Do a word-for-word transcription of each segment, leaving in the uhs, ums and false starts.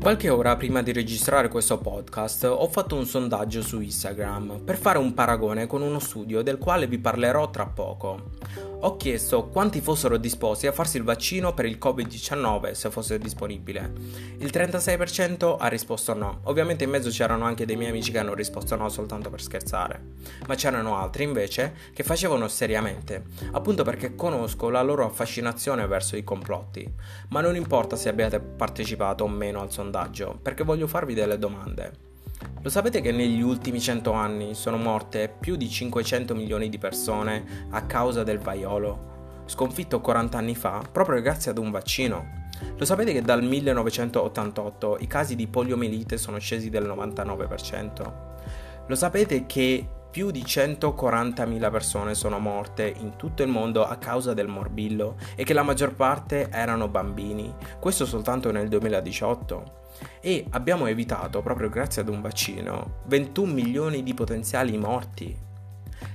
Qualche ora prima di registrare questo podcast ho fatto un sondaggio su Instagram per fare un paragone con uno studio del quale vi parlerò tra poco. Ho chiesto quanti fossero disposti a farsi il vaccino per il covid diciannove se fosse disponibile. Il trentasei per cento ha risposto no. Ovviamente in mezzo c'erano anche dei miei amici che hanno risposto no soltanto per scherzare, ma c'erano altri invece che facevano seriamente, appunto perché conosco la loro affascinazione verso i complotti. Ma non importa se abbiate partecipato o meno al sondaggio, perché voglio farvi delle domande. Lo sapete che negli ultimi cento anni sono morte più di cinquecento milioni di persone a causa del vaiolo, sconfitto quaranta anni fa proprio grazie ad un vaccino? Lo sapete che dal millenovecentottantotto i casi di poliomielite sono scesi del novantanove per cento? Lo sapete che più di centoquarantamila persone sono morte in tutto il mondo a causa del morbillo e che la maggior parte erano bambini, questo soltanto nel duemiladiciotto? E abbiamo evitato, proprio grazie ad un vaccino, ventuno milioni di potenziali morti.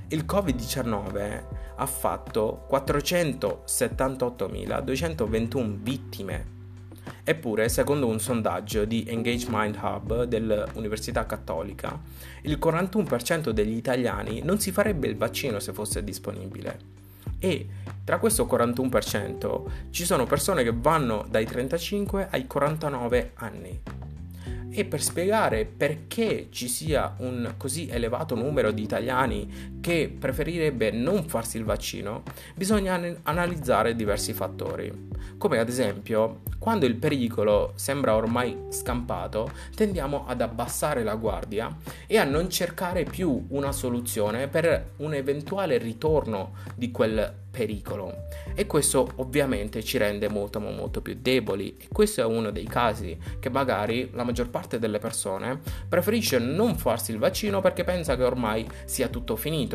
Il covid diciannove ha fatto quattrocentosettantottomiladuecentoventuno vittime. Eppure, secondo un sondaggio di Engage Mind Hub dell'Università Cattolica, il quarantuno per cento degli italiani non si farebbe il vaccino se fosse disponibile. E tra questo quarantuno per cento ci sono persone che vanno dai trentacinque ai quarantanove anni. E per spiegare perché ci sia un così elevato numero di italiani che preferirebbe non farsi il vaccino, bisogna analizzare diversi fattori, come ad esempio quando il pericolo sembra ormai scampato tendiamo ad abbassare la guardia e a non cercare più una soluzione per un eventuale ritorno di quel pericolo, e questo ovviamente ci rende molto molto più deboli, e questo è uno dei casi che magari la maggior parte delle persone preferisce non farsi il vaccino perché pensa che ormai sia tutto finito,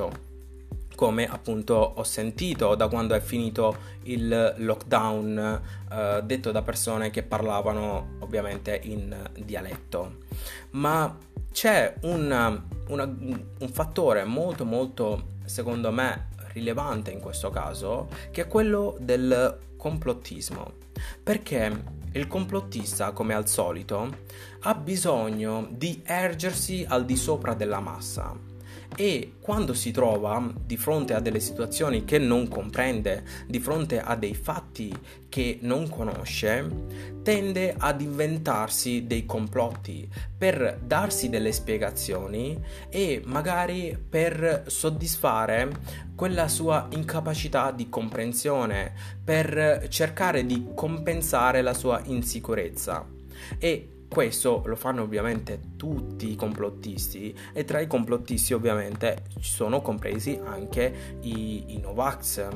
come appunto ho sentito da quando è finito il lockdown, eh, detto da persone che parlavano ovviamente in dialetto. Ma c'è un, una, un fattore molto molto, secondo me, rilevante in questo caso, che è quello del complottismo, perché il complottista, come al solito, ha bisogno di ergersi al di sopra della massa, e quando si trova di fronte a delle situazioni che non comprende, di fronte a dei fatti che non conosce, tende ad inventarsi dei complotti per darsi delle spiegazioni e magari per soddisfare quella sua incapacità di comprensione, per cercare di compensare la sua insicurezza. E questo lo fanno ovviamente tutti i complottisti, e tra i complottisti ovviamente ci sono compresi anche i, i Novax.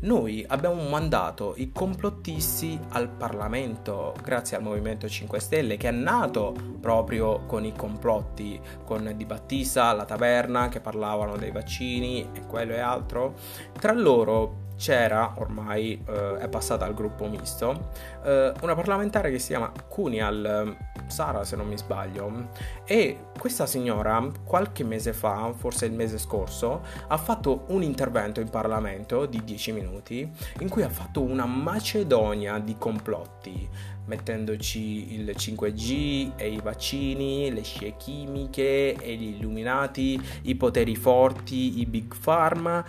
Noi abbiamo mandato i complottisti al Parlamento grazie al Movimento cinque Stelle, che è nato proprio con i complotti, con Di Battista, la Taverna, che parlavano dei vaccini e quello e altro. Tra loro c'era, ormai eh, è passata al gruppo misto, eh, una parlamentare che si chiama Cunial Sara, se non mi sbaglio, e questa signora qualche mese fa, forse il mese scorso, ha fatto un intervento in Parlamento di dieci minuti in cui ha fatto una macedonia di complotti, mettendoci il cinque G e i vaccini, le scie chimiche e gli illuminati, i poteri forti, i big pharma.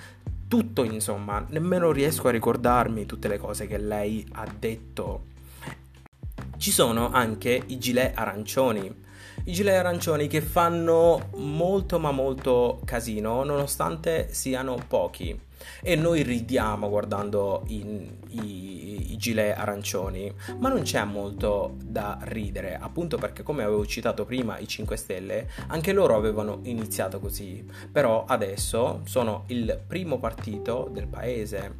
Tutto, insomma, nemmeno riesco a ricordarmi tutte le cose che lei ha detto. Ci sono anche i gilet arancioni. I gilet arancioni che fanno molto ma molto casino nonostante siano pochi. E noi ridiamo guardando i, i, i gilet arancioni, ma non c'è molto da ridere, appunto perché, come avevo citato prima, i cinque Stelle anche loro avevano iniziato così, però adesso sono il primo partito del paese.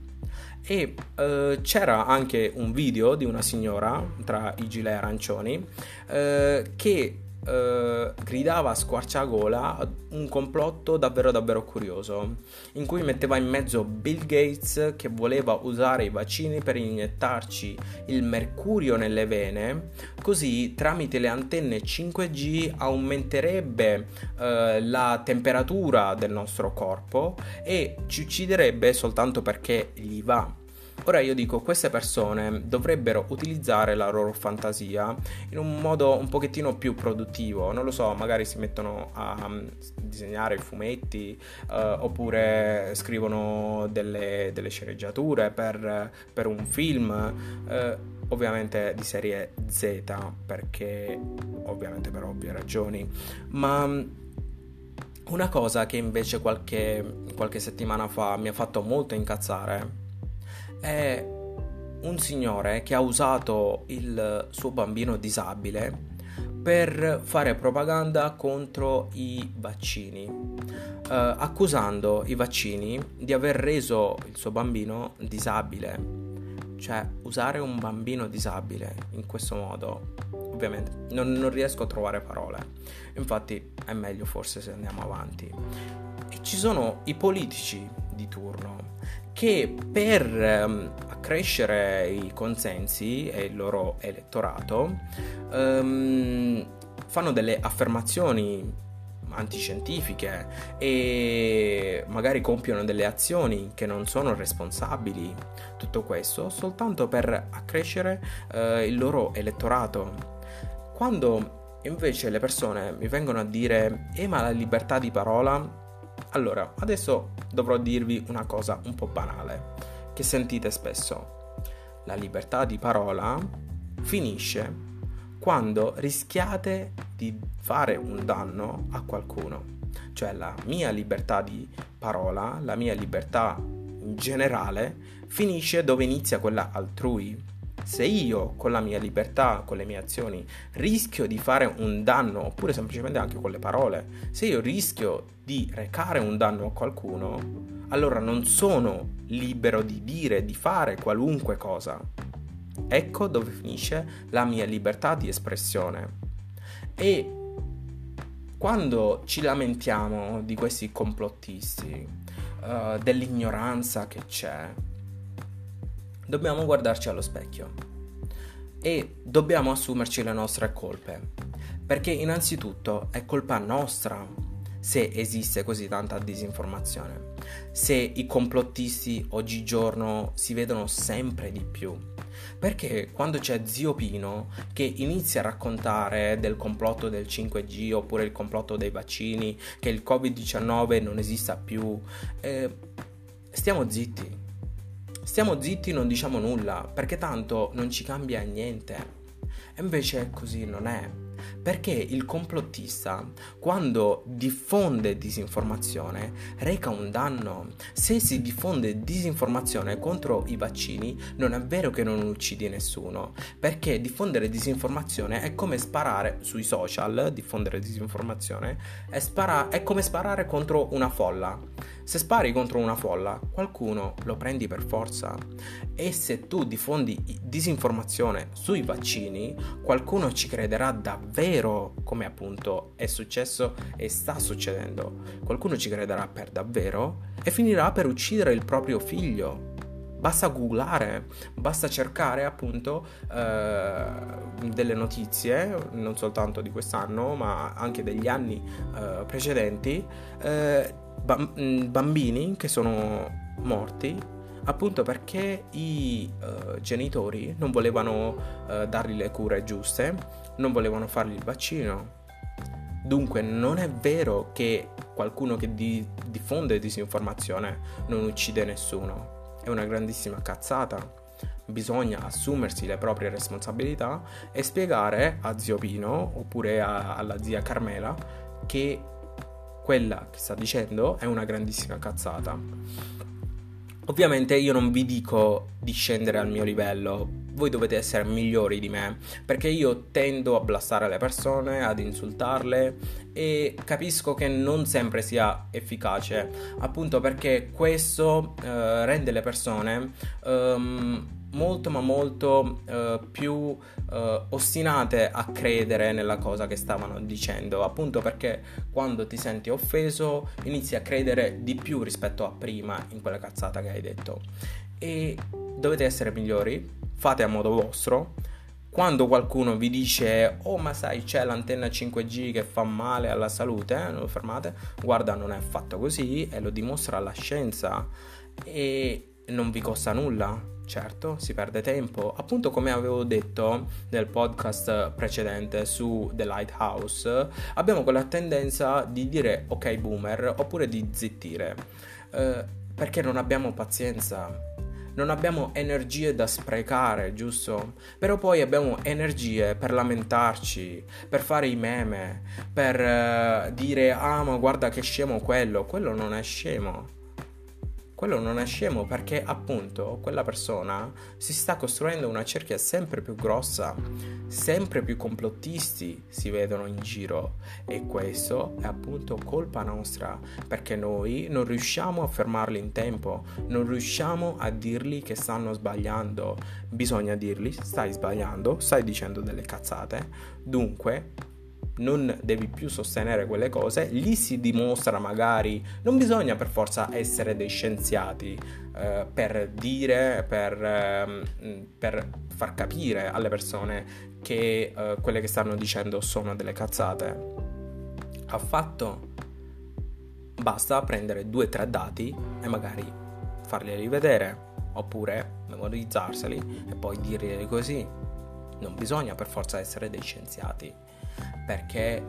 E eh, c'era anche un video di una signora tra i gilet arancioni eh, che Uh, gridava a squarciagola un complotto davvero davvero curioso, in cui metteva in mezzo Bill Gates, che voleva usare i vaccini per iniettarci il mercurio nelle vene, così tramite le antenne cinque G aumenterebbe uh, la temperatura del nostro corpo e ci ucciderebbe soltanto perché gli va. Ora io dico, queste persone dovrebbero utilizzare la loro fantasia in un modo un pochettino più produttivo, non lo so, magari si mettono a disegnare fumetti eh, oppure scrivono delle, delle sceneggiature per, per un film, eh, ovviamente di serie Z, perché ovviamente per ovvie ragioni, ma... Una cosa che invece qualche, qualche settimana fa mi ha fatto molto incazzare è un signore che ha usato il suo bambino disabile per fare propaganda contro i vaccini, eh, accusando i vaccini di aver reso il suo bambino disabile. Cioè, usare un bambino disabile in questo modo... Ovviamente non, non riesco a trovare parole, infatti è meglio forse se andiamo avanti. E ci sono i politici di turno che per ehm, accrescere i consensi e il loro elettorato ehm, fanno delle affermazioni antiscientifiche e magari compiono delle azioni che non sono responsabili, tutto questo soltanto per accrescere eh, il loro elettorato. Quando invece le persone mi vengono a dire eh ma la libertà di parola, allora adesso dovrò dirvi una cosa un po' banale che sentite spesso: la libertà di parola finisce quando rischiate di fare un danno a qualcuno. Cioè, la mia libertà di parola, la mia libertà in generale finisce dove inizia quella altrui. Se io con la mia libertà, con le mie azioni, rischio di fare un danno, oppure semplicemente anche con le parole, se io rischio di recare un danno a qualcuno, allora non sono libero di dire, di fare qualunque cosa. Ecco dove finisce la mia libertà di espressione. E quando ci lamentiamo di questi complottisti, uh, dell'ignoranza che c'è, dobbiamo guardarci allo specchio e dobbiamo assumerci le nostre colpe, perché innanzitutto è colpa nostra se esiste così tanta disinformazione, se i complottisti oggigiorno si vedono sempre di più. Perché quando c'è zio Pino che inizia a raccontare del complotto del cinque G oppure il complotto dei vaccini, che il covid diciannove non esista più, eh, stiamo zitti stiamo zitti non diciamo nulla, perché tanto non ci cambia niente. E invece così non è, perché il complottista, quando diffonde disinformazione, reca un danno. Se si diffonde disinformazione contro i vaccini, non è vero che non uccidi nessuno, perché diffondere disinformazione è come sparare sui social. Diffondere disinformazione è, spara- è come sparare contro una folla. Se spari contro una folla, qualcuno lo prendi per forza. E se tu diffondi disinformazione sui vaccini, qualcuno ci crederà davvero, come appunto è successo e sta succedendo. Qualcuno ci crederà per davvero e finirà per uccidere il proprio figlio. Basta googlare, basta cercare appunto eh, delle notizie, non soltanto di quest'anno ma anche degli anni eh, precedenti, eh, bambini che sono morti appunto perché i eh, genitori non volevano eh, dargli le cure giuste, non volevano fargli il vaccino. Dunque non è vero che qualcuno che di- diffonde disinformazione non uccide nessuno, è una grandissima cazzata. Bisogna assumersi le proprie responsabilità e spiegare a zio Pino oppure a- alla zia Carmela che quella che sta dicendo è una grandissima cazzata. Ovviamente io non vi dico di scendere al mio livello, voi dovete essere migliori di me, perché io tendo a blastare le persone, ad insultarle, e capisco che non sempre sia efficace, appunto perché questo eh, rende le persone um, molto ma molto eh, più eh, ostinate a credere nella cosa che stavano dicendo, appunto perché quando ti senti offeso inizi a credere di più rispetto a prima in quella cazzata che hai detto. E dovete essere migliori, fate a modo vostro. Quando qualcuno vi dice oh ma sai c'è l'antenna cinque G che fa male alla salute, eh? Non lo fermate, guarda non è affatto così e lo dimostra la scienza e non vi costa nulla. Certo, si perde tempo. Appunto, come avevo detto nel podcast precedente su The Lighthouse, abbiamo quella tendenza di dire ok boomer oppure di zittire, eh, perché non abbiamo pazienza. Non abbiamo energie da sprecare, giusto? Però poi abbiamo energie per lamentarci, per fare i meme, per eh, dire ah ma guarda che scemo quello, quello non è scemo. Quello non è scemo perché appunto quella persona si sta costruendo una cerchia sempre più grossa, sempre più complottisti si vedono in giro e questo è appunto colpa nostra perché noi non riusciamo a fermarli in tempo, non riusciamo a dirgli che stanno sbagliando, bisogna dirgli stai sbagliando, stai dicendo delle cazzate, dunque non devi più sostenere quelle cose. Lì si dimostra magari non bisogna per forza essere dei scienziati eh, per dire per, eh, per far capire alle persone che eh, quelle che stanno dicendo sono delle cazzate affatto, basta prendere due o tre dati e magari farglieli vedere oppure memorizzarseli e poi dirglieli così. Non bisogna per forza essere dei scienziati perché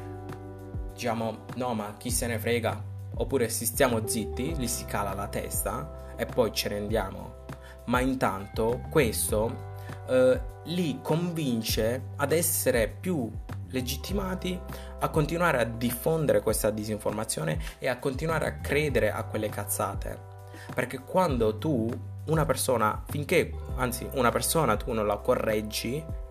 diciamo no ma chi se ne frega oppure si stiamo zitti, gli si cala la testa e poi ci rendiamo, ma intanto questo eh, li convince ad essere più legittimati a continuare a diffondere questa disinformazione e a continuare a credere a quelle cazzate, perché quando tu una persona finché anzi una persona tu non la correggi,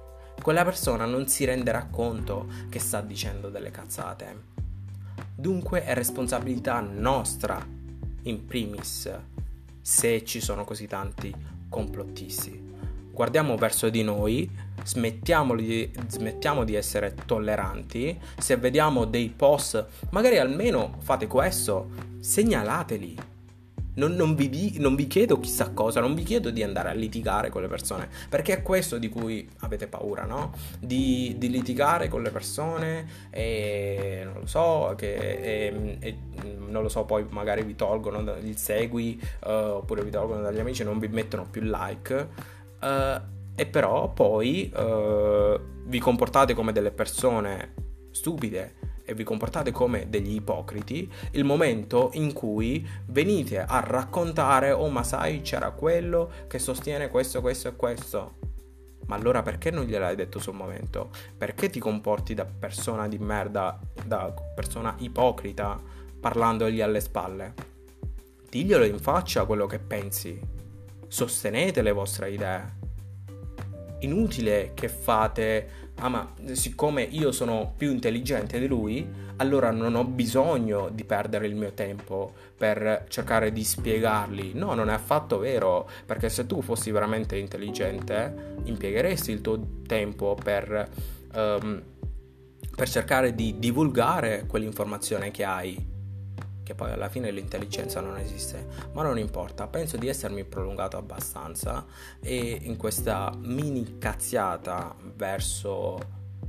quella persona non si renderà conto che sta dicendo delle cazzate. Dunque è responsabilità nostra, in primis, se ci sono così tanti complottisti. Guardiamo verso di noi, smettiamo di, smettiamo di essere tolleranti, se vediamo dei post, magari almeno fate questo, segnalateli. Non, non, vi di, non vi chiedo chissà cosa, non vi chiedo di andare a litigare con le persone, perché è questo di cui avete paura, no? Di, di litigare con le persone e non lo so, che e, e, non lo so, poi magari vi tolgono il segui uh, oppure vi tolgono dagli amici, non vi mettono più like uh, e però poi uh, vi comportate come delle persone stupide e vi comportate come degli ipocriti il momento in cui venite a raccontare oh ma sai c'era quello che sostiene questo, questo e questo, ma allora perché non gliel'hai detto sul momento? Perché ti comporti da persona di merda, da persona ipocrita parlandogli alle spalle? Diglielo in faccia quello che pensi, sostenete le vostre idee. Inutile che fate ah ma siccome io sono più intelligente di lui allora non ho bisogno di perdere il mio tempo per cercare di spiegargli. No, non è affatto vero, perché se tu fossi veramente intelligente impiegheresti il tuo tempo per, um, per cercare di divulgare quell'informazione che hai, che poi alla fine l'intelligenza non esiste, ma non importa, penso di essermi prolungato abbastanza e in questa mini cazziata verso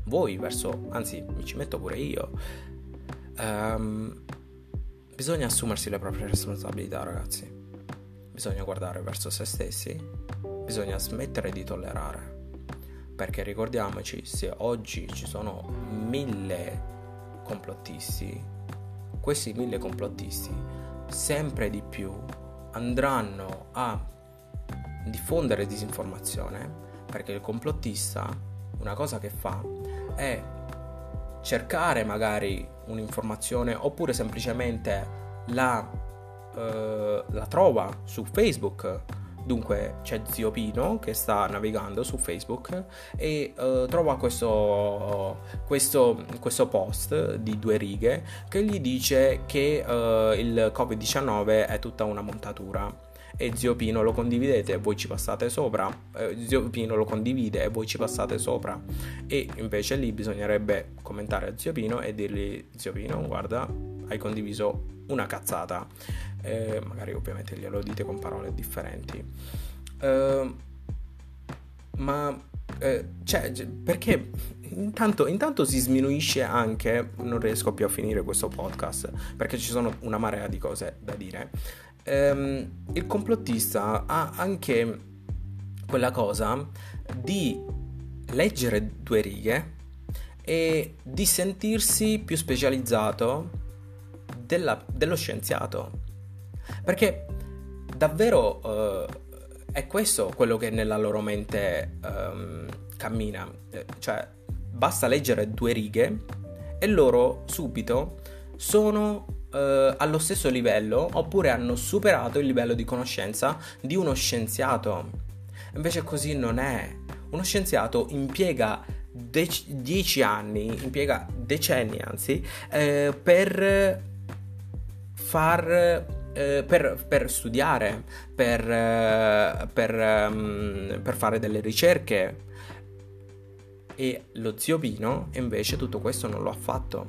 voi, verso, anzi mi ci metto pure io, um, bisogna assumersi le proprie responsabilità ragazzi, bisogna guardare verso se stessi, bisogna smettere di tollerare, perché ricordiamoci se oggi ci sono mille complottisti, questi mille complottisti sempre di più andranno a diffondere disinformazione, perché il complottista una cosa che fa è cercare magari un'informazione oppure semplicemente la, eh, la trova su Facebook. Dunque c'è Zio Pino che sta navigando su Facebook e uh, trova questo, questo, questo post di due righe che gli dice che uh, il covid diciannove è tutta una montatura e Zio Pino lo condividete e voi ci passate sopra, eh, Zio Pino lo condivide e voi ci passate sopra, e invece lì bisognerebbe commentare a Zio Pino e dirgli Zio Pino guarda hai condiviso una cazzata, eh, magari ovviamente glielo dite con parole differenti, eh, ma eh, cioè, perché intanto, intanto si sminuisce anche, non riesco più a finire questo podcast perché ci sono una marea di cose da dire, eh, il complottista ha anche quella cosa di leggere due righe e di sentirsi più specializzato della, dello scienziato, perché davvero eh, è questo quello che nella loro mente eh, cammina, cioè basta leggere due righe e loro subito sono eh, allo stesso livello oppure hanno superato il livello di conoscenza di uno scienziato. Invece così non è. Uno scienziato impiega dec- dieci anni, impiega decenni anzi, eh, per far, eh, per, per studiare, per, eh, per, um, per fare delle ricerche. E lo zio Pino invece tutto questo non lo ha fatto.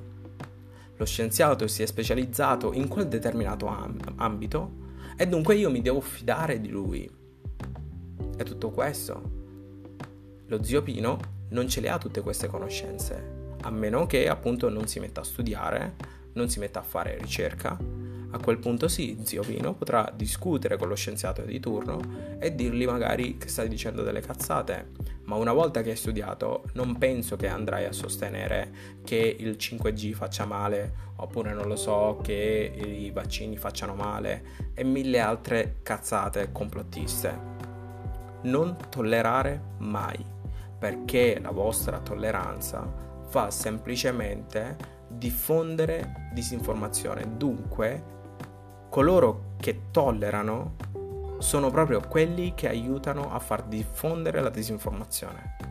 Lo scienziato si è specializzato in quel determinato amb- ambito e dunque io mi devo fidare di lui. È tutto questo. Lo zio Pino non ce le ha tutte queste conoscenze, a meno che appunto non si metta a studiare, non si metta a fare ricerca. A quel punto sì, zio Pino potrà discutere con lo scienziato di turno e dirgli magari che stai dicendo delle cazzate, ma una volta che hai studiato non penso che andrai a sostenere che il cinque G faccia male, oppure non lo so, che i vaccini facciano male e mille altre cazzate complottiste. Non tollerare mai, perché la vostra tolleranza fa semplicemente diffondere disinformazione. Dunque, coloro che tollerano sono proprio quelli che aiutano a far diffondere la disinformazione.